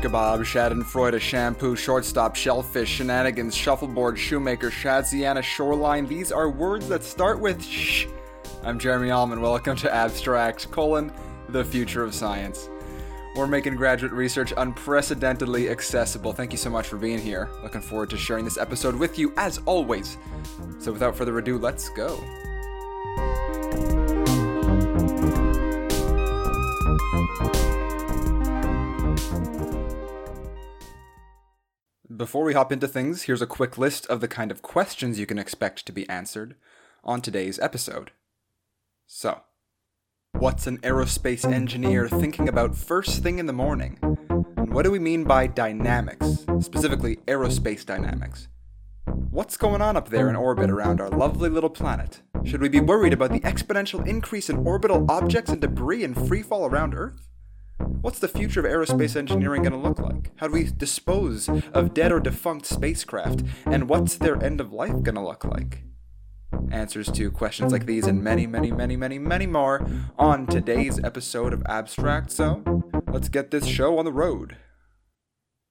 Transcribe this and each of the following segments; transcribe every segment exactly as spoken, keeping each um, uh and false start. kebab, schadenfreude, shampoo, shortstop, shellfish, shenanigans, shuffleboard, shoemaker, Shaziana, shoreline. These are words that start with shh. I'm Jeremy Allman. Welcome to Abstracts, colon, the future of science. We're making graduate research unprecedentedly accessible. Thank you so much for being here. Looking forward to sharing this episode with you, as always. So without further ado, let's go. Before we hop into things, here's a quick list of the kind of questions you can expect to be answered on today's episode. So, what's an aerospace engineer thinking about first thing in the morning? And what do we mean by dynamics, specifically aerospace dynamics? What's going on up there in orbit around our lovely little planet? Should we be worried about the exponential increase in orbital objects and debris in freefall around Earth? What's the future of aerospace engineering going to look like? How do we dispose of dead or defunct spacecraft? And what's their end of life going to look like? Answers to questions like these and many, many, many, many, many more on today's episode of Abstract. So, let's get this show on the road.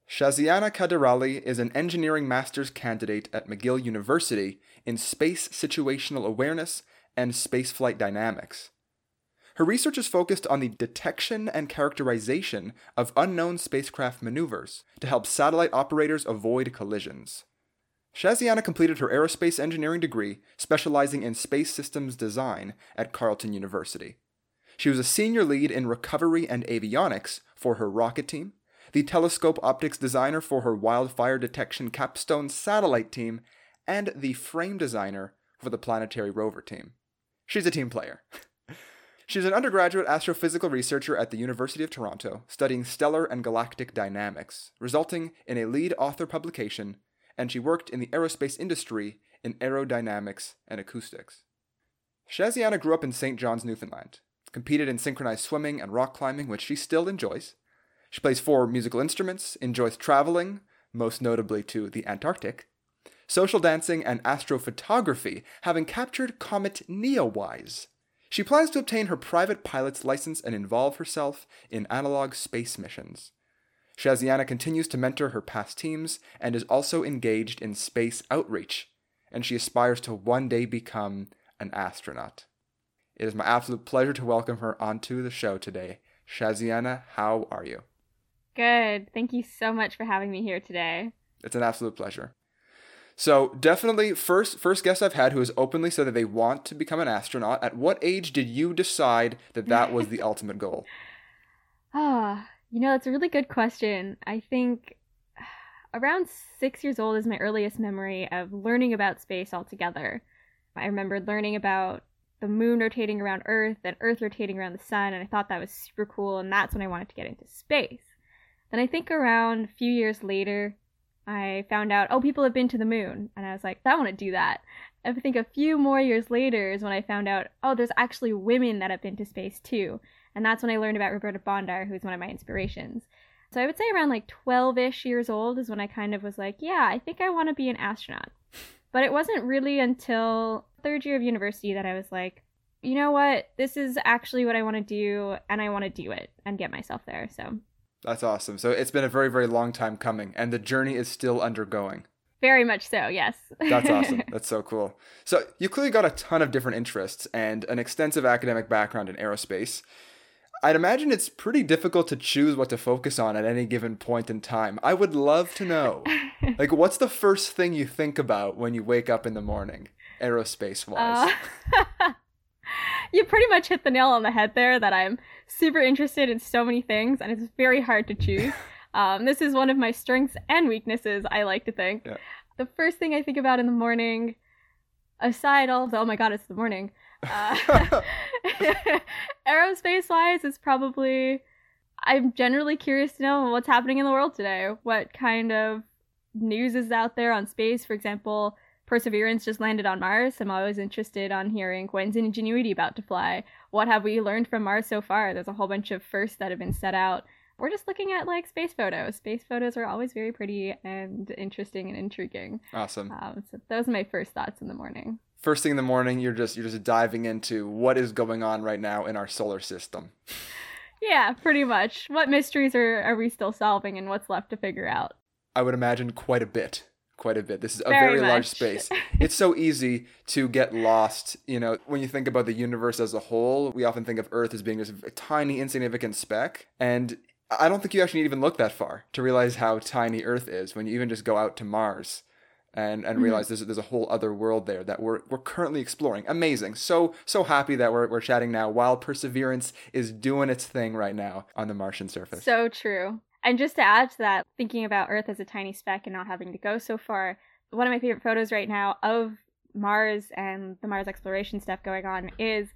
Shaziana Kaderali is an engineering master's candidate at McGill University in space situational awareness and spaceflight dynamics. Her research is focused on the detection and characterization of unknown spacecraft maneuvers to help satellite operators avoid collisions. Shaziana completed her aerospace engineering degree, specializing in space systems design at Carleton University. She was a senior lead in recovery and avionics for her rocket team, the telescope optics designer for her wildfire detection capstone satellite team, and the frame designer for the planetary rover team. She's a team player. She's an undergraduate astrophysical researcher at the University of Toronto, studying stellar and galactic dynamics, resulting in a lead author publication, and she worked in the aerospace industry in aerodynamics and acoustics. Shaziana grew up in Saint John's, Newfoundland, competed in synchronized swimming and rock climbing, which she still enjoys. She plays four musical instruments, enjoys traveling, most notably to the Antarctic, social dancing, and astrophotography, having captured comet Neowise. She plans to obtain her private pilot's license and involve herself in analog space missions. Shaziana continues to mentor her past teams and is also engaged in space outreach, and she aspires to one day become an astronaut. It is my absolute pleasure to welcome her onto the show today. Shaziana, how are you? Good. Thank you so much for having me here today. It's an absolute pleasure. So definitely, first first guest I've had who has openly said that they want to become an astronaut. At what age did you decide that that was the ultimate goal? Ah, oh, you know, that's a really good question. I think around six years old is my earliest memory of learning about space altogether. I remember learning about the moon rotating around Earth and Earth rotating around the sun, and I thought that was super cool, and that's when I wanted to get into space. Then I think around a few years later, I found out, oh, people have been to the moon. And I was like, I want to do that. I think a few more years later is when I found out, oh, there's actually women that have been to space too. And that's when I learned about Roberta Bondar, who's one of my inspirations. So I would say around like twelve-ish years old is when I kind of was like, yeah, I think I want to be an astronaut. But it wasn't really until third year of university that I was like, you know what? This is actually what I want to do, and I want to do it and get myself there. So that's awesome. So it's been a very, very long time coming, and the journey is still undergoing. Very much so, yes. That's awesome. That's so cool. So you clearly got a ton of different interests and an extensive academic background in aerospace. I'd imagine it's pretty difficult to choose what to focus on at any given point in time. I would love to know, like, what's the first thing you think about when you wake up in the morning, aerospace-wise? Uh, you pretty much hit the nail on the head there that I'm super interested in so many things, and it's very hard to choose. Um, this is one of my strengths and weaknesses, I like to think. Yeah. The first thing I think about in the morning, aside all of the, oh my god, it's the morning, uh, aerospace-wise is probably, I'm generally curious to know what's happening in the world today. What kind of news is out there on space? For example, Perseverance just landed on Mars. I'm always interested on hearing, when's Ingenuity about to fly? What have we learned from Mars so far? There's a whole bunch of firsts that have been set out. We're just looking at, like, space photos. Space photos are always very pretty and interesting and intriguing. Awesome. Um, so those are my first thoughts in the morning. First thing in the morning, you're just you're just diving into what is going on right now in our solar system. Yeah, pretty much. What mysteries are, are we still solving and what's left to figure out? I would imagine quite a bit. Quite a bit. This is a very, very large space. It's so easy to get lost. You know, when you think about the universe as a whole, we often think of Earth as being just a tiny, insignificant speck. And I don't think you actually need even look that far to realize how tiny Earth is when you even just go out to Mars and, and mm-hmm. realize there's, there's a whole other world there that we're we're currently exploring. Amazing. So, so happy that we're we're chatting now while Perseverance is doing its thing right now on the Martian surface. So true. And just to add to that, thinking about Earth as a tiny speck and not having to go so far, one of my favorite photos right now of Mars and the Mars exploration stuff going on is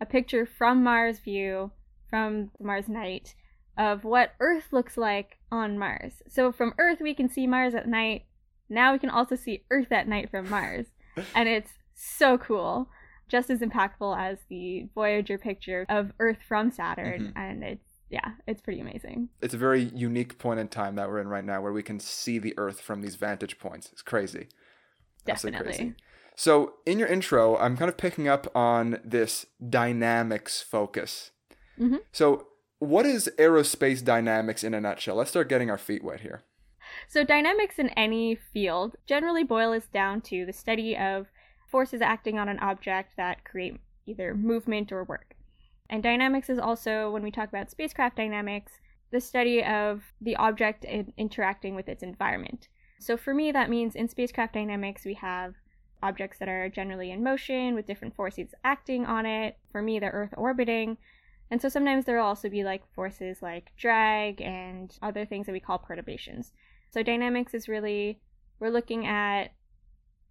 a picture from Mars view, from Mars night, of what Earth looks like on Mars. So from Earth, we can see Mars at night. Now we can also see Earth at night from Mars. And it's so cool. Just as impactful as the Voyager picture of Earth from Saturn. Mm-hmm. And it's Yeah, it's pretty amazing. It's a very unique point in time that we're in right now where we can see the Earth from these vantage points. It's crazy. Definitely. Absolutely crazy. So in your intro, I'm kind of picking up on this dynamics focus. Mm-hmm. So what is aerospace dynamics in a nutshell? Let's start getting our feet wet here. So dynamics in any field generally boils down to the study of forces acting on an object that create either movement or work. And dynamics is also, when we talk about spacecraft dynamics, the study of the object in interacting with its environment. So for me, that means in spacecraft dynamics, we have objects that are generally in motion with different forces acting on it. For me, the Earth orbiting. And so sometimes there will also be like forces like drag and other things that we call perturbations. So dynamics is really, we're looking at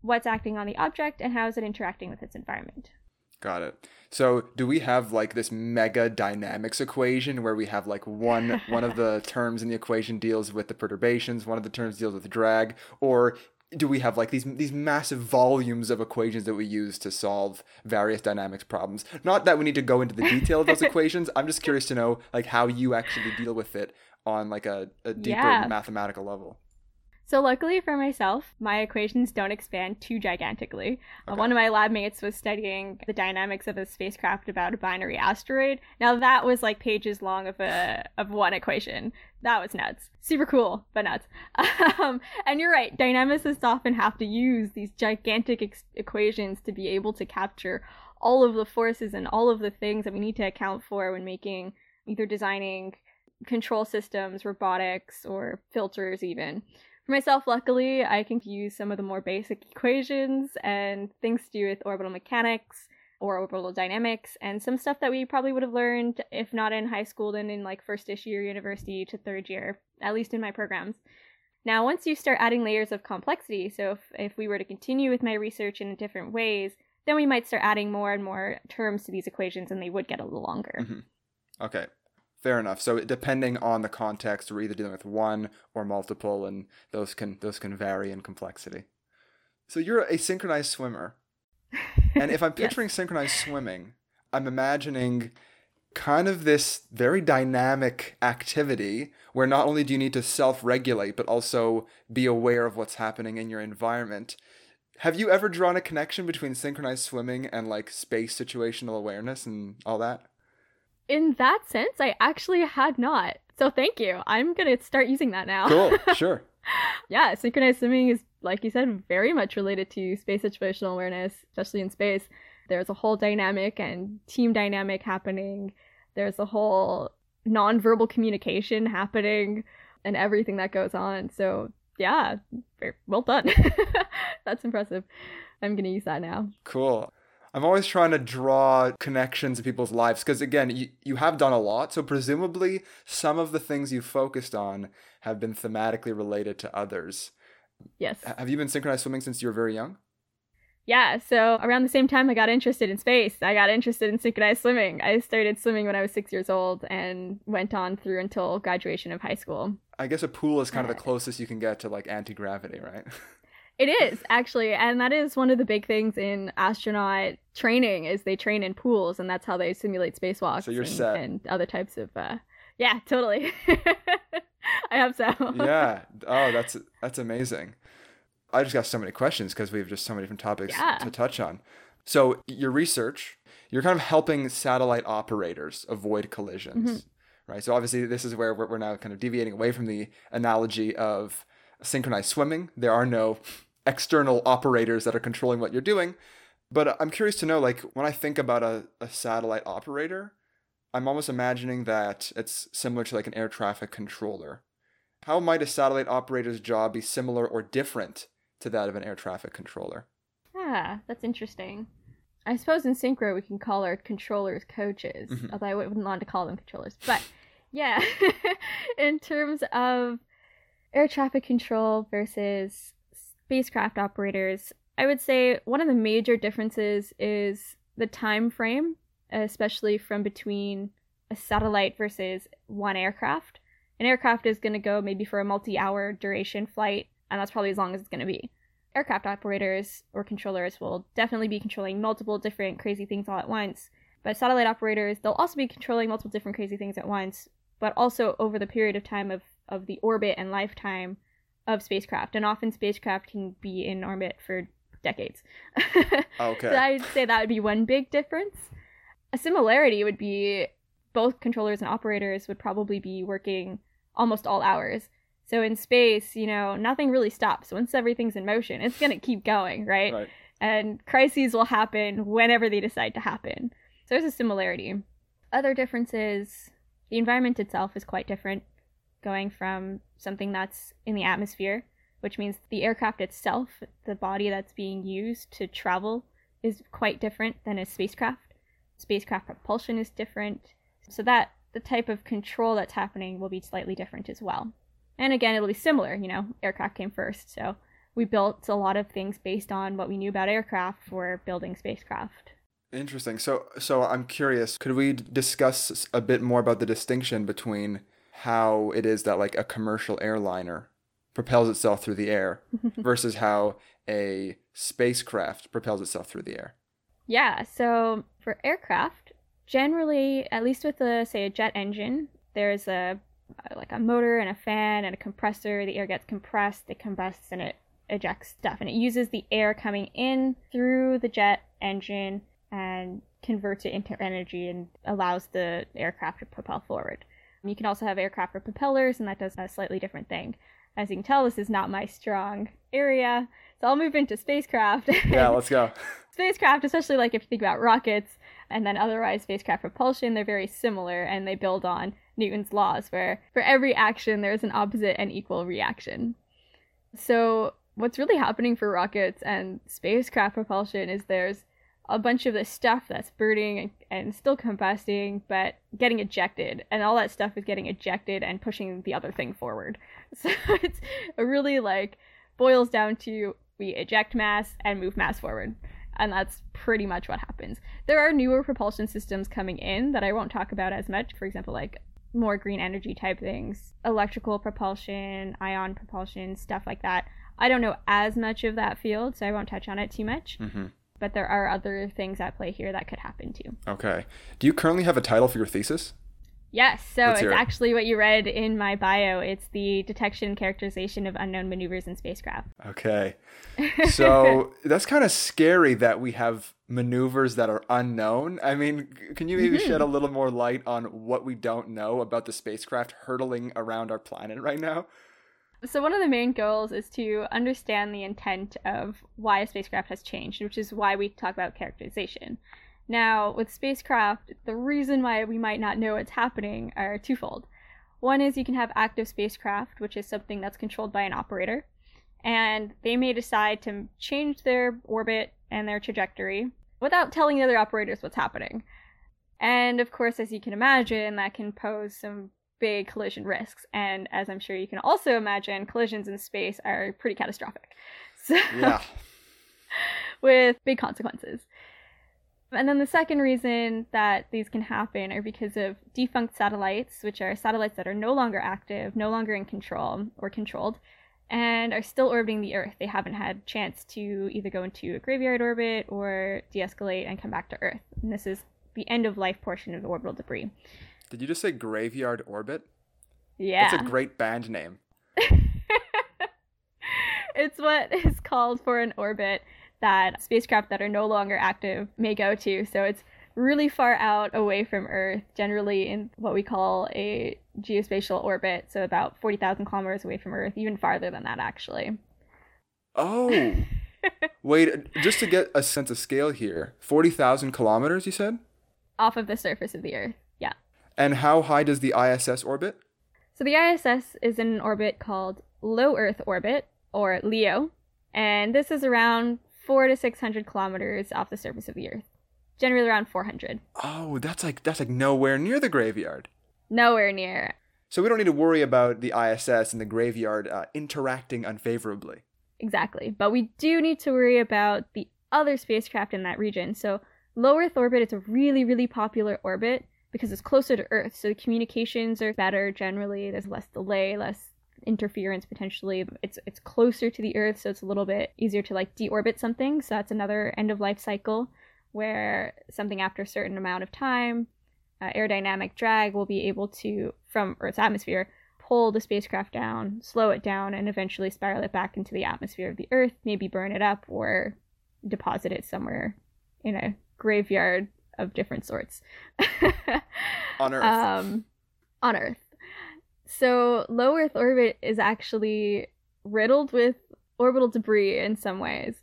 what's acting on the object and how is it interacting with its environment. Got it. So do we have like this mega dynamics equation where we have like one one of the terms in the equation deals with the perturbations, one of the terms deals with drag, or do we have like these these massive volumes of equations that we use to solve various dynamics problems? Not that we need to go into the detail of those equations. I'm just curious to know like how you actually deal with it on like a, a deeper yeah. mathematical level. So luckily for myself, my equations don't expand too gigantically. Okay. Uh, one of my lab mates was studying the dynamics of a spacecraft about a binary asteroid. Now that was like pages long of a of one equation. That was nuts. Super cool, but nuts. Um, and you're right, dynamicists often have to use these gigantic ex- equations to be able to capture all of the forces and all of the things that we need to account for when making, either designing control systems, robotics, or filters even. For myself, luckily, I can use some of the more basic equations and things to do with orbital mechanics or orbital dynamics and some stuff that we probably would have learned, if not in high school, then in like first-ish year university to third year, at least in my programs. Now, once you start adding layers of complexity, so if, if we were to continue with my research in different ways, then we might start adding more and more terms to these equations and they would get a little longer. Mm-hmm. Okay. Fair enough. So depending on the context, we're either dealing with one or multiple, and those can those can vary in complexity. So you're a synchronized swimmer. And if I'm picturing yes. synchronized swimming, I'm imagining kind of this very dynamic activity where not only do you need to self-regulate, but also be aware of what's happening in your environment. Have you ever drawn a connection between synchronized swimming and like space situational awareness and all that? In that sense, I actually had not. So thank you. I'm going to start using that now. Cool. Sure. Yeah. Synchronized swimming is, like you said, very much related to space situational awareness, especially in space. There's a whole dynamic and team dynamic happening. There's a whole nonverbal communication happening and everything that goes on. So yeah, very well done. That's impressive. I'm going to use that now. Cool. I'm always trying to draw connections in people's lives because, again, you, you have done a lot. So presumably some of the things you focused on have been thematically related to others. Yes. Have you been synchronized swimming since you were very young? Yeah. So around the same time I got interested in space, I got interested in synchronized swimming. I started swimming when I was six years old and went on through until graduation of high school. I guess a pool is kind of the closest you can get to like anti-gravity, right? It is, actually, and that is one of the big things in astronaut training is they train in pools, and that's how they simulate spacewalks. So you're and, set. And other types of, uh, yeah, totally. I hope so. Yeah. Oh, that's that's amazing. I just got so many questions because we have just so many different topics yeah. to touch on. So your research, you're kind of helping satellite operators avoid collisions, mm-hmm. right? So obviously this is where we're now kind of deviating away from the analogy of synchronized swimming. There are no external operators that are controlling what you're doing. But I'm curious to know, like, when I think about a, a satellite operator, I'm almost imagining that it's similar to like an air traffic controller. How might a satellite operator's job be similar or different to that of an air traffic controller? Yeah, that's interesting. I suppose in synchro we can call our controllers coaches, mm-hmm. although I wouldn't want to call them controllers. But yeah, in terms of air traffic control versus spacecraft operators, I would say one of the major differences is the time frame, especially from between a satellite versus one aircraft. An aircraft is going to go maybe for a multi-hour duration flight, and that's probably as long as it's going to be. Aircraft operators or controllers will definitely be controlling multiple different crazy things all at once. But satellite operators, they'll also be controlling multiple different crazy things at once, but also over the period of time of, of the orbit and lifetime of spacecraft. And often spacecraft can be in orbit for decades. Okay. So I'd say that would be one big difference. A similarity would be both controllers and operators would probably be working almost all hours. So in space, you know, nothing really stops. Once everything's in motion, it's going to keep going, right? right? And crises will happen whenever they decide to happen. So there's a similarity. Other differences, the environment itself is quite different, going from something that's in the atmosphere, which means the aircraft itself, the body that's being used to travel, is quite different than a spacecraft. Spacecraft propulsion is different. So that the type of control that's happening will be slightly different as well. And again, it'll be similar, you know, aircraft came first. So we built a lot of things based on what we knew about aircraft for building spacecraft. Interesting. So so I'm curious, could we discuss a bit more about the distinction between how it is that like a commercial airliner propels itself through the air versus how a spacecraft propels itself through the air? Yeah. So for aircraft, generally, at least with, a, say, a jet engine, there's a like a motor and a fan and a compressor. The air gets compressed, it combusts, and it ejects stuff. And it uses the air coming in through the jet engine and converts it into energy and allows the aircraft to propel forward. And you can also have aircraft with propellers, and that does a slightly different thing. As you can tell, this is not my strong area, so I'll move into spacecraft. Yeah, let's go. Spacecraft, especially like if you think about rockets and then otherwise spacecraft propulsion, they're very similar and they build on Newton's laws, where for every action there's an opposite and equal reaction. So what's really happening for rockets and spacecraft propulsion is there's a bunch of this stuff that's burning and, and still combusting but getting ejected, and all that stuff is getting ejected and pushing the other thing forward. So it's it really like boils down to we eject mass and move mass forward. And that's pretty much what happens. There are newer propulsion systems coming in that I won't talk about as much. For example, like more green energy type things, electrical propulsion, ion propulsion, stuff like that. I don't know as much of that field, so I won't touch on it too much. Mm-hmm. But there are other things at play here that could happen too. Okay. Do you currently have a title for your thesis? Yes. So Let's it's actually it. what you read in my bio. It's the detection and characterization of unknown maneuvers in spacecraft. Okay. So that's kind of scary that we have maneuvers that are unknown. I mean, can you maybe mm-hmm. shed a little more light on what we don't know about the spacecraft hurtling around our planet right now? So one of the main goals is to understand the intent of why a spacecraft has changed, which is why we talk about characterization. Now, with spacecraft, the reason why we might not know what's happening are twofold. One is you can have active spacecraft, which is something that's controlled by an operator, and they may decide to change their orbit and their trajectory without telling the other operators what's happening. And of course, as you can imagine, that can pose some big collision risks. And as I'm sure you can also imagine, collisions in space are pretty catastrophic. So, yeah. With big consequences. And then the second reason that these can happen are because of defunct satellites, which are satellites that are no longer active, no longer in control or controlled, and are still orbiting the Earth. They haven't had a chance to either go into a graveyard orbit or de-escalate and come back to Earth. And this is the end-of-life portion of orbital debris. Did you just say graveyard orbit? Yeah. That's a great band name. It's what is called for an orbit that spacecraft that are no longer active may go to. So it's really far out away from Earth, generally in what we call a geospatial orbit, so about forty thousand kilometers away from Earth, even farther than that, actually. Oh, wait, just to get a sense of scale here, forty thousand kilometers, you said? Off of the surface of the Earth, yeah. And how high does the I S S orbit? So the I S S is in an orbit called low Earth orbit, or LEO, and this is around four to six hundred kilometers off the surface of the Earth. Generally around four hundred. Oh, that's like that's like nowhere near the graveyard. Nowhere near. So we don't need to worry about the I S S and the graveyard uh, interacting unfavorably. Exactly. But we do need to worry about the other spacecraft in that region. So low Earth orbit is a really, really popular orbit because it's closer to Earth. So the communications are better generally. There's less delay, less interference potentially. It's it's closer to the Earth, so it's a little bit easier to like deorbit something. So that's another end of life cycle where something after a certain amount of time, uh, aerodynamic drag will be able to, from Earth's atmosphere, pull the spacecraft down, slow it down, and eventually spiral it back into the atmosphere of the Earth, maybe burn it up or deposit it somewhere in a graveyard of different sorts. On Earth. Um, on Earth. So low Earth orbit is actually riddled with orbital debris in some ways,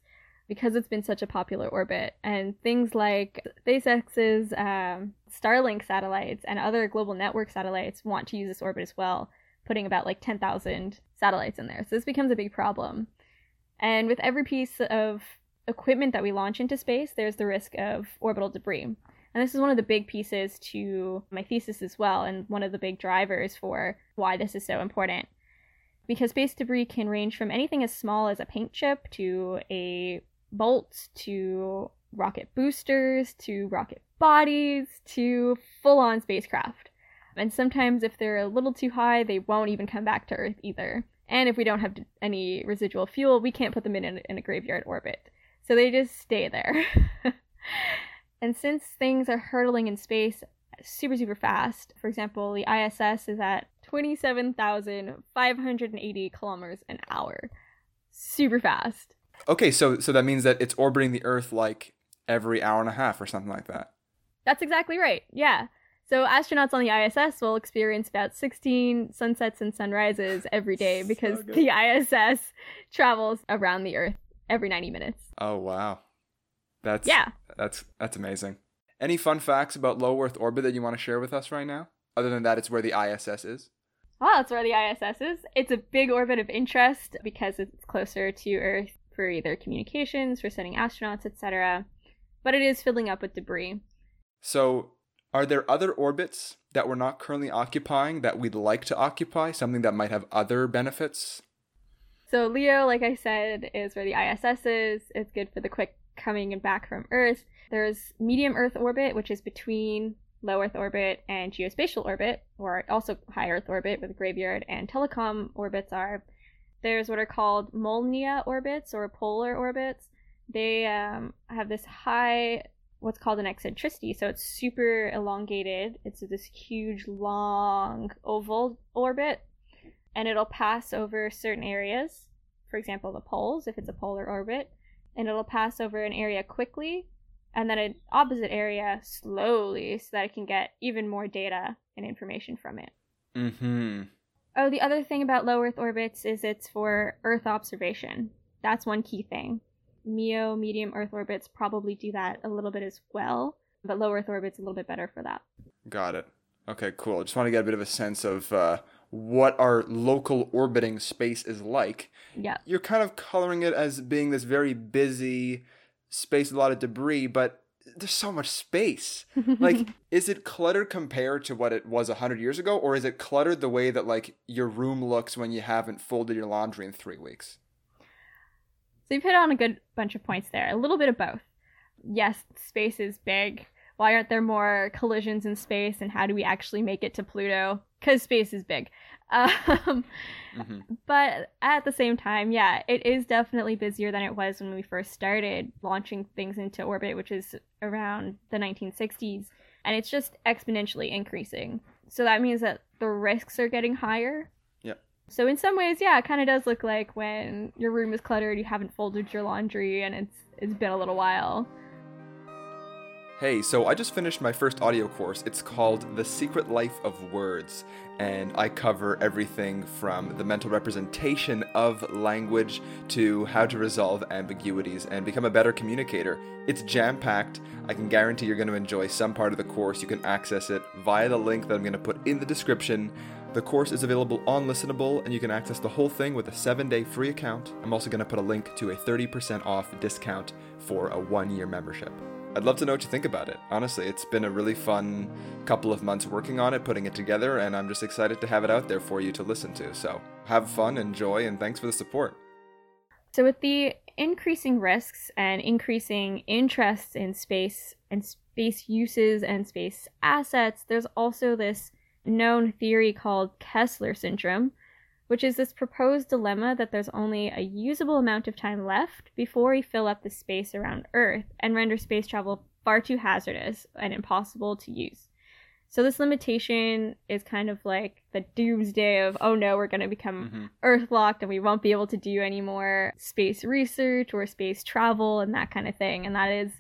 because it's been such a popular orbit. And things like SpaceX's um, Starlink satellites and other global network satellites want to use this orbit as well, putting about like ten thousand satellites in there. So this becomes a big problem. And with every piece of equipment that we launch into space, there's the risk of orbital debris. And this is one of the big pieces to my thesis as well, and one of the big drivers for why this is so important. Because space debris can range from anything as small as a paint chip to a bolts to rocket boosters to rocket bodies to full-on spacecraft, and sometimes if they're a little too high they won't even come back to Earth either, and if we don't have any residual fuel we can't put them in a, in a graveyard orbit, so they just stay there. And since things are hurtling in space super super fast, for example the I S S is at twenty-seven thousand five hundred eighty kilometers an hour, super fast. Okay, so so that means that it's orbiting the Earth like every hour and a half or something like that. That's exactly right, yeah. So astronauts on the I S S will experience about sixteen sunsets and sunrises every day because so the I S S travels around the Earth every ninety minutes. Oh, wow. That's, yeah. That's, that's amazing. Any fun facts about low Earth orbit that you want to share with us right now? Other than that, it's where the I S S is. Well, that's where the I S S is. It's a big orbit of interest because it's closer to Earth, for either communications, for sending astronauts, et cetera. But it is filling up with debris. So are there other orbits that we're not currently occupying that we'd like to occupy? Something that might have other benefits? So LEO, like I said, is where the I S S is. It's good for the quick coming and back from Earth. There's medium Earth orbit, which is between low Earth orbit and geospatial orbit, or also high Earth orbit, where the graveyard and telecom orbits are. There's what are called Molniya orbits or polar orbits. They um, have this high, what's called an eccentricity. So it's super elongated. It's this huge, long oval orbit, and it'll pass over certain areas. For example, the poles, if it's a polar orbit, and it'll pass over an area quickly and then an opposite area slowly so that it can get even more data and information from it. Mm-hmm. Oh, the other thing about low Earth orbits is it's for Earth observation. That's one key thing. MEO, medium Earth orbits, probably do that a little bit as well, but low Earth orbit's a little bit better for that. Got it. Okay, cool. Just want to get a bit of a sense of uh, what our local orbiting space is like. Yeah. You're kind of coloring it as being this very busy space, a lot of debris, but there's so much space. Like, is it cluttered compared to what it was one hundred years ago? Or is it cluttered the way that, like, your room looks when you haven't folded your laundry in three weeks? So you've hit on a good bunch of points there. A little bit of both. Yes, space is big. Why aren't there more collisions in space? And how do we actually make it to Pluto? Because space is big. Um, mm-hmm. But at the same time, yeah, it is definitely busier than it was when we first started launching things into orbit, which is around the nineteen sixties. And it's just exponentially increasing. So that means that the risks are getting higher. Yeah. So in some ways, yeah, it kind of does look like when your room is cluttered, you haven't folded your laundry, and it's it's been a little while. Hey, so I just finished my first audio course. It's called The Secret Life of Words, and I cover everything from the mental representation of language to how to resolve ambiguities and become a better communicator. It's jam-packed. I can guarantee you're going to enjoy some part of the course. You can access it via the link that I'm going to put in the description. The course is available on Listenable, and you can access the whole thing with a seven-day free account. I'm also going to put a link to a thirty percent off discount for a one-year membership. I'd love to know what you think about it. Honestly, it's been a really fun couple of months working on it, putting it together, and I'm just excited to have it out there for you to listen to. So have fun, enjoy, and thanks for the support. So with the increasing risks and increasing interests in space and space uses and space assets, there's also this known theory called Kessler syndrome, which is this proposed dilemma that there's only a usable amount of time left before we fill up the space around Earth and render space travel far too hazardous and impossible to use. So this limitation is kind of like the doomsday of, oh no, we're going to become mm-hmm. Earth-locked and we won't be able to do any more space research or space travel and that kind of thing. And that is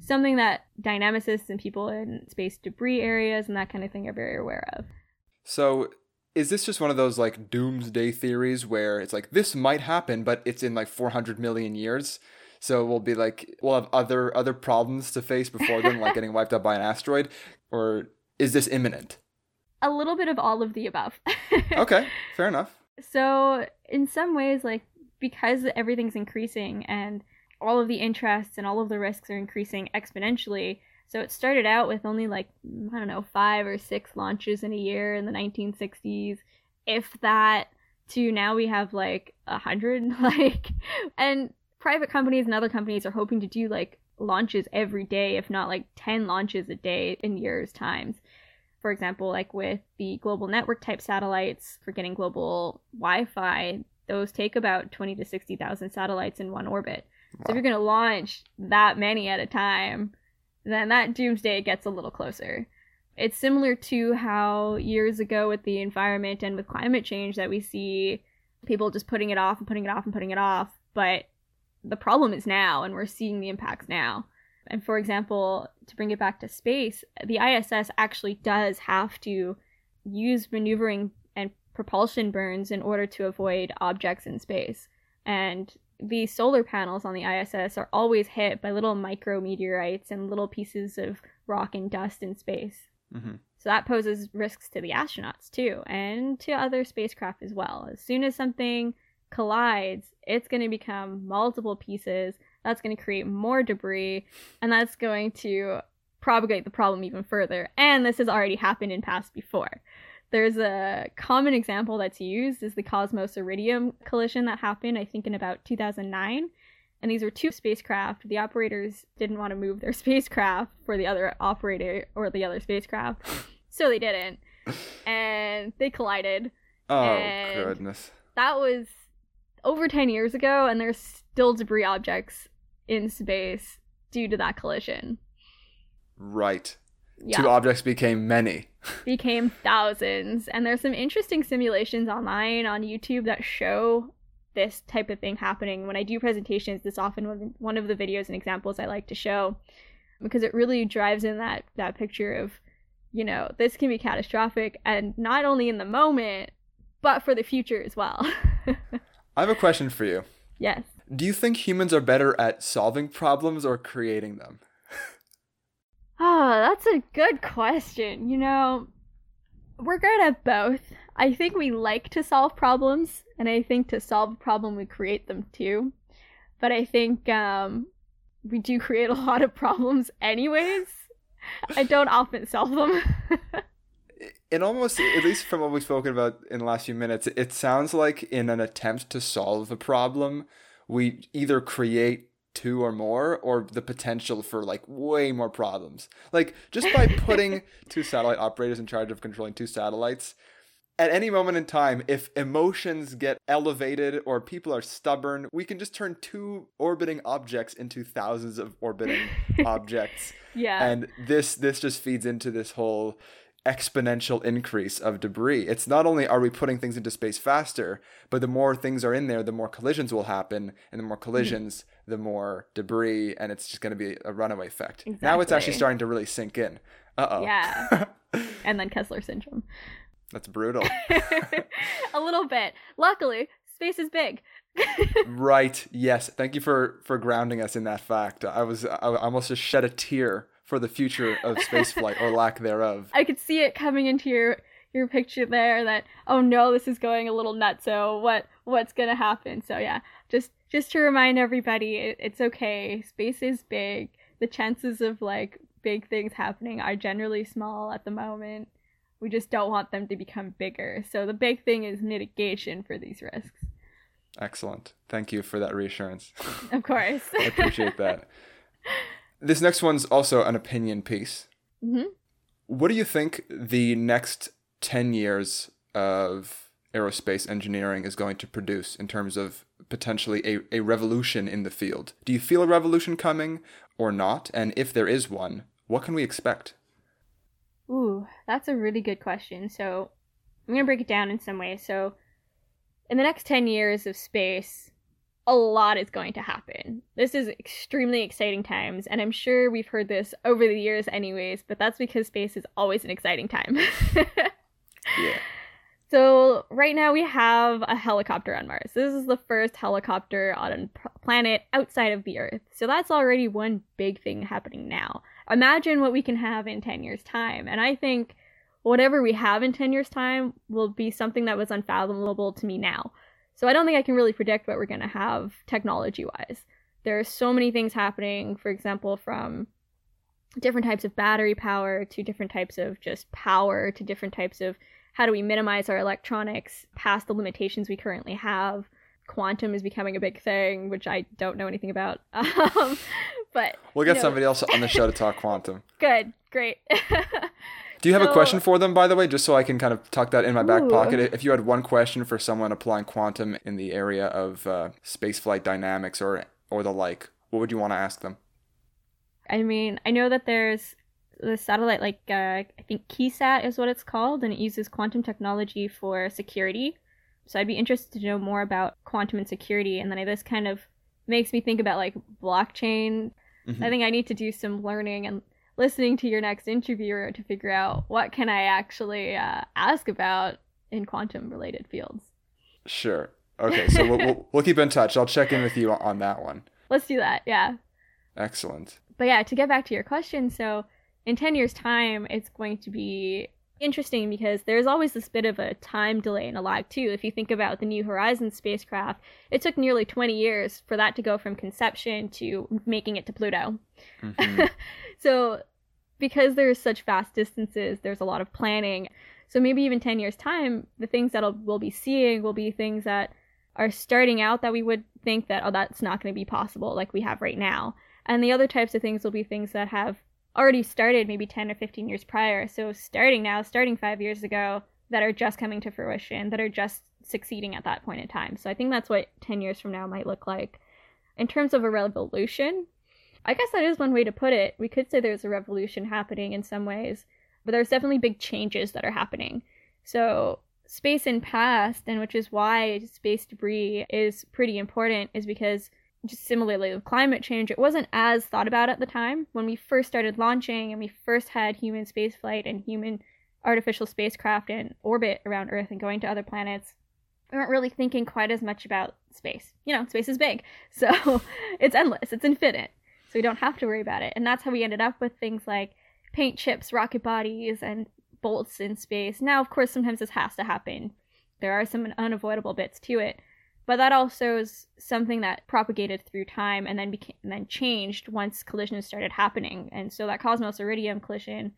something that dynamicists and people in space debris areas and that kind of thing are very aware of. So is this just one of those like doomsday theories where it's like, this might happen, but it's in like four hundred million years. So we'll be like, we'll have other other problems to face before then, like getting wiped out by an asteroid? Or is this imminent? A little bit of all of the above. Okay, fair enough. So in some ways, like because everything's increasing and all of the interests and all of the risks are increasing exponentially, so it started out with only like, I don't know, five or six launches in a year in the nineteen sixties, if that, to now we have like a hundred, like, and private companies and other companies are hoping to do like launches every day, if not like ten launches a day in years' times. For example, like with the global network type satellites for getting global Wi-Fi, those take about twenty to sixty thousand satellites in one orbit. Wow. So if you're going to launch that many at a time, then that doomsday gets a little closer. It's similar to how years ago with the environment and with climate change that we see people just putting it off and putting it off and putting it off, but the problem is now and we're seeing the impacts now. And for example, to bring it back to space, the I S S actually does have to use maneuvering and propulsion burns in order to avoid objects in space. And the solar panels on the I S S are always hit by little micrometeorites and little pieces of rock and dust in space. Mm-hmm. So that poses risks to the astronauts too, and to other spacecraft as well. As soon as something collides, it's going to become multiple pieces. That's going to create more debris, and that's going to propagate the problem even further. And this has already happened in past before. There's a common example that's used is the Cosmos-Iridium collision that happened, I think, in about two thousand nine. And these were two spacecraft. The operators didn't want to move their spacecraft for the other operator or the other spacecraft. So they didn't. And they collided. Oh, and goodness. That was over ten years ago, and there's still debris objects in space due to that collision. Right. Yeah. Two objects became many. Became thousands. And there's some interesting simulations online on YouTube that show this type of thing happening. When I do presentations, this often one of the videos and examples I like to show, because it really drives in that, that picture of, you know, this can be catastrophic, and not only in the moment, but for the future as well. I have a question for you. Yes. Do you think humans are better at solving problems or creating them? Oh, that's a good question. You know, we're good at both. I think we like to solve problems, and I think to solve a problem, we create them too. But I think um, we do create a lot of problems anyways. I don't often solve them. It almost, at least from what we've spoken about in the last few minutes, it sounds like in an attempt to solve a problem, we either create two or more, or the potential for like way more problems. Like just by putting two satellite operators in charge of controlling two satellites, at any moment in time, if emotions get elevated or people are stubborn, we can just turn two orbiting objects into thousands of orbiting objects. Yeah. And this this just feeds into this whole exponential increase of debris. It's not only are we putting things into space faster, but the more things are in there, the more collisions will happen, and the more collisions, the more debris, and it's just going to be a runaway effect. Exactly. Now it's actually starting to really sink in. Uh-oh. Yeah. And then Kessler syndrome. That's brutal. A little bit. Luckily, space is big. Right. Yes. Thank you for, for grounding us in that fact. I was I almost just shed a tear for the future of spaceflight or lack thereof. I could see it coming into your your picture there that, oh no, this is going a little nuts. So what what's going to happen? So yeah, just just to remind everybody, it, it's okay. Space is big. The chances of like big things happening are generally small at the moment. We just don't want them to become bigger. So the big thing is mitigation for these risks. Excellent. Thank you for that reassurance. Of course. I appreciate that. This next one's also an opinion piece. Mm-hmm. What do you think the next ten years of aerospace engineering is going to produce in terms of potentially a, a revolution in the field? Do you feel a revolution coming or not? And if there is one, what can we expect? Ooh, that's a really good question. So I'm going to break it down in some way. So in the next ten years of space, a lot is going to happen. This is extremely exciting times, and I'm sure we've heard this over the years anyways, but that's because space is always an exciting time. Yeah. So right now we have a helicopter on Mars. This is the first helicopter on a planet outside of the Earth. So that's already one big thing happening now. Imagine what we can have in ten years' time. And I think whatever we have in ten years' time will be something that was unfathomable to me now. So I don't think I can really predict what we're going to have technology-wise. There are so many things happening, for example, from different types of battery power to different types of just power to different types of how do we minimize our electronics past the limitations we currently have. Quantum is becoming a big thing, which I don't know anything about. Um, but We'll get you know. somebody else on the show to talk quantum. Good. Great. Do you have so, a question for them, by the way, just so I can kind of tuck that in my back ooh. pocket? If you had one question for someone applying quantum in the area of uh, spaceflight dynamics or or the like, what would you want to ask them? I mean, I know that there's the satellite, like uh, I think KeySat is what it's called, and it uses quantum technology for security. So I'd be interested to know more about quantum and security. And then I, this kind of makes me think about like blockchain. Mm-hmm. I think I need to do some learning and listening to your next interviewer to figure out what can I actually uh, ask about in quantum-related fields. Sure. Okay, so we'll, we'll we'll keep in touch. I'll check in with you on that one. Let's do that, yeah. Excellent. But yeah, to get back to your question, so in ten years' time, it's going to be interesting because there's always this bit of a time delay and a lag, too. If you think about the New Horizons spacecraft, it took nearly twenty years for that to go from conception to making it to Pluto. Mm-hmm. So because there's such vast distances, there's a lot of planning. So maybe even ten years' time, the things that we'll be seeing will be things that are starting out that we would think that, oh, that's not going to be possible like we have right now. And the other types of things will be things that have already started maybe ten or fifteen years prior. So starting now, starting five years ago, that are just coming to fruition, that are just succeeding at that point in time. So I think that's what ten years from now might look like. In terms of a revolution, I guess that is one way to put it. We could say there's a revolution happening in some ways, but there's definitely big changes that are happening. So space and past, and which is why space debris is pretty important, is because just similarly with climate change, it wasn't as thought about at the time. When we first started launching and we first had human spaceflight and human artificial spacecraft in orbit around Earth and going to other planets, we weren't really thinking quite as much about space. You know, space is big, so it's endless, it's infinite, so we don't have to worry about it. And that's how we ended up with things like paint chips, rocket bodies, and bolts in space. Now, of course, sometimes this has to happen. There are some unavoidable bits to it. But that also is something that propagated through time and then became and then changed once collisions started happening. And so that Cosmos-Iridium collision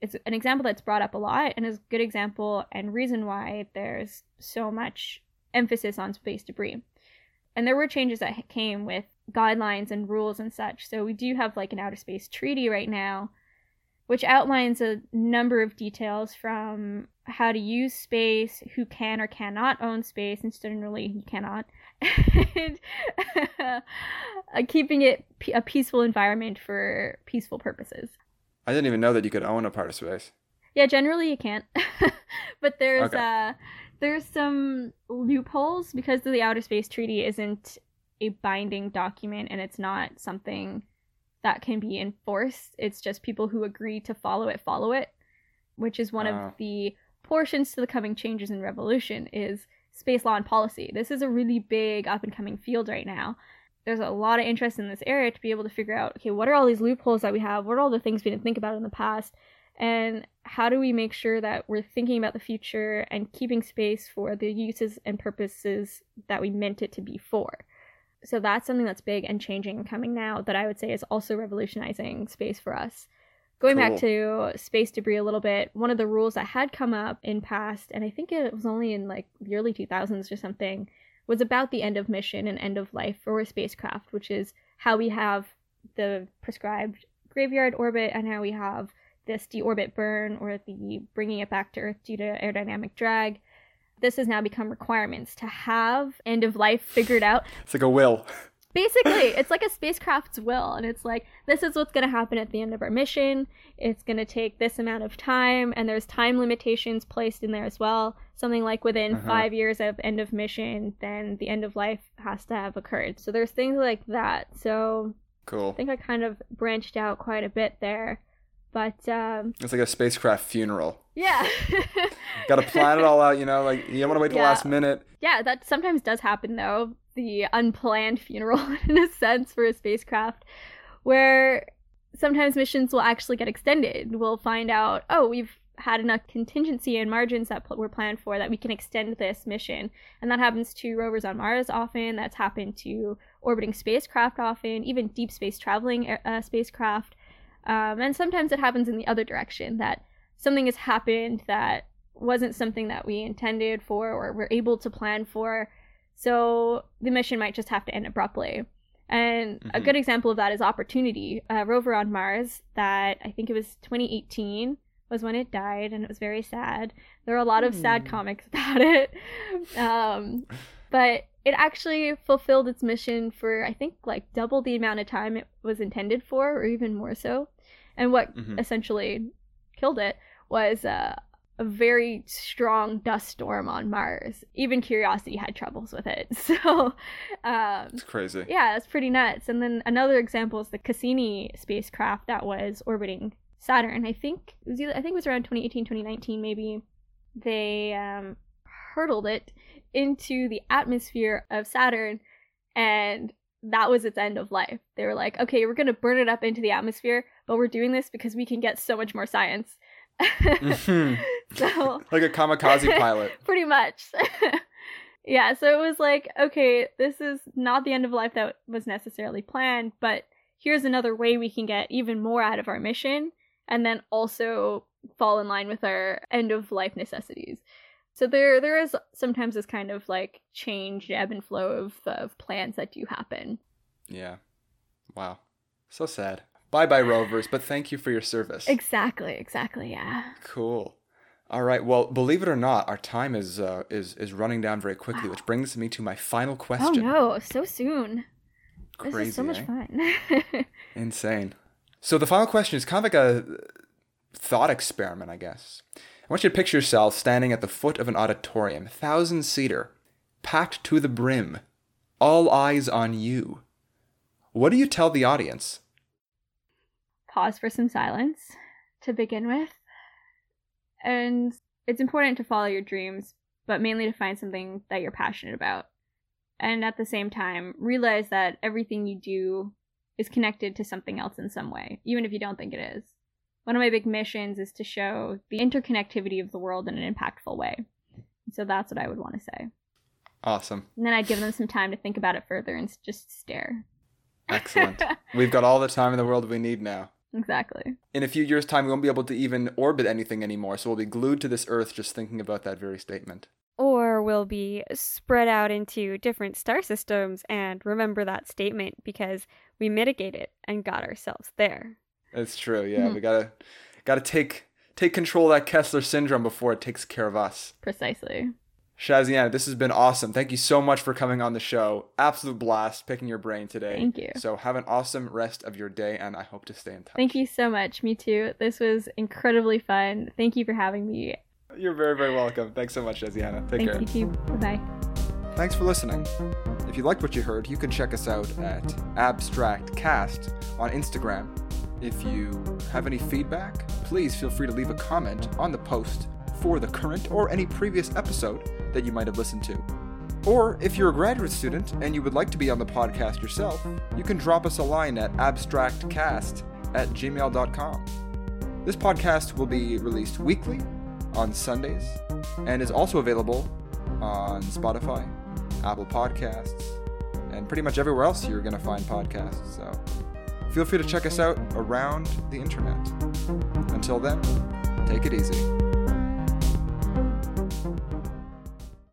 is an example that's brought up a lot and is a good example and reason why there's so much emphasis on space debris. And there were changes that came with guidelines and rules and such. So we do have like an Outer Space Treaty right now, which outlines a number of details from how to use space, who can or cannot own space, and certainly you cannot, and uh, keeping it p- a peaceful environment for peaceful purposes. I didn't even know that you could own a part of space. Yeah, generally you can't, but there's okay. uh, there's some loopholes because the Outer Space Treaty isn't a binding document, and it's not something that can be enforced. It's just people who agree to follow it, follow it, which is one uh. of the portions to the coming changes in revolution is space law and policy. This is a really big up-and-coming field right now. There's a lot of interest in this area to be able to figure out, okay, what are all these loopholes that we have? What are all the things we didn't think about in the past? And how do we make sure that we're thinking about the future and keeping space for the uses and purposes that we meant it to be for? So that's something that's big and changing and coming now that I would say is also revolutionizing space for us. Going cool. back to space debris a little bit, one of the rules that had come up in past, and I think it was only in like the early two thousands or something, was about the end of mission and end of life for a spacecraft, which is how we have the prescribed graveyard orbit and how we have this deorbit burn or the bringing it back to Earth due to aerodynamic drag. This has now become requirements to have end of life figured out. It's like a will. Basically, it's like a spacecraft's will, and it's like, this is what's going to happen at the end of our mission. It's going to take this amount of time, and there's time limitations placed in there as well. Something like within uh-huh. five years of end of mission, then the end of life has to have occurred. So there's things like that. So cool. I think I kind of branched out quite a bit there. But um, it's like a spacecraft funeral. Yeah. Got to plan it all out, you know, like you don't want to wait till yeah. last minute. Yeah, that sometimes does happen, though. The unplanned funeral, in a sense, for a spacecraft, where sometimes missions will actually get extended. We'll find out, oh, we've had enough contingency and margins that pl- were planned for that we can extend this mission. And that happens to rovers on Mars often. That's happened to orbiting spacecraft often, even deep space traveling uh, spacecraft. Um, and sometimes it happens in the other direction, that something has happened that wasn't something that we intended for or were able to plan for. So the mission might just have to end abruptly. And mm-hmm. a good example of that is Opportunity, a rover on Mars that I think it was twenty eighteen was when it died, and it was very sad. There are a lot mm. of sad comics about it. Um, but it actually fulfilled its mission for, I think, like double the amount of time it was intended for, or even more so. And what mm-hmm. essentially killed it was uh, a very strong dust storm on Mars. Even Curiosity had troubles with it. So um, it's crazy. Yeah, it's pretty nuts. And then another example is the Cassini spacecraft that was orbiting Saturn. I think it was, either, I think it was around twenty eighteen, twenty nineteen, maybe. They um, hurtled it into the atmosphere of Saturn, and that was its end of life. They were like, okay, we're going to burn it up into the atmosphere, but we're doing this because we can get so much more science. mm-hmm. So like a kamikaze pilot. Pretty much. Yeah, so it was like, okay, this is not the end of life that was necessarily planned, but here's another way we can get even more out of our mission and then also fall in line with our end of life necessities. So there there is sometimes this kind of like change, ebb and flow of, of plans that do happen. Yeah. Wow. So sad. Bye-bye rovers, but thank you for your service. Exactly, exactly, yeah. Cool. All right, well, believe it or not, our time is uh, is is running down very quickly, wow. which brings me to my final question. Oh no, so soon. Crazy, this is so much eh? fun. Insane. So the final question is kind of like a thought experiment, I guess. I want you to picture yourself standing at the foot of an auditorium, thousand-seater, packed to the brim, all eyes on you. What do you tell the audience? Pause for some silence to begin with. And it's important to follow your dreams, but mainly to find something that you're passionate about. And at the same time, realize that everything you do is connected to something else in some way, even if you don't think it is. One of my big missions is to show the interconnectivity of the world in an impactful way. So that's what I would want to say. Awesome. And then I'd give them some time to think about it further and just stare. Excellent. We've got all the time in the world we need now. Exactly. In a few years' time, we won't be able to even orbit anything anymore. So we'll be glued to this Earth just thinking about that very statement. Or we'll be spread out into different star systems and remember that statement because we mitigated it and got ourselves there. It's true, yeah. Mm-hmm. We gotta gotta take take control of that Kessler syndrome before it takes care of us. Precisely. Shaziana, this has been awesome. Thank you so much for coming on the show. Absolute blast picking your brain today. Thank you. So have an awesome rest of your day, and I hope to stay in touch. Thank you so much. Me too. This was incredibly fun. Thank you for having me. You're very, very welcome. Thanks so much, Shaziana. Take Thanks, care. Thank you. Bye-bye. Thanks for listening. If you liked what you heard, you can check us out at AbstractCast on Instagram. If you have any feedback, please feel free to leave a comment on the post for the current or any previous episode that you might have listened to. Or if you're a graduate student and you would like to be on the podcast yourself, you can drop us a line at abstractcast at gmail dot com. This podcast will be released weekly on Sundays and is also available on Spotify, Apple Podcasts, and pretty much everywhere else you're going to find podcasts. So feel free to check us out around the internet. Until then, take it easy.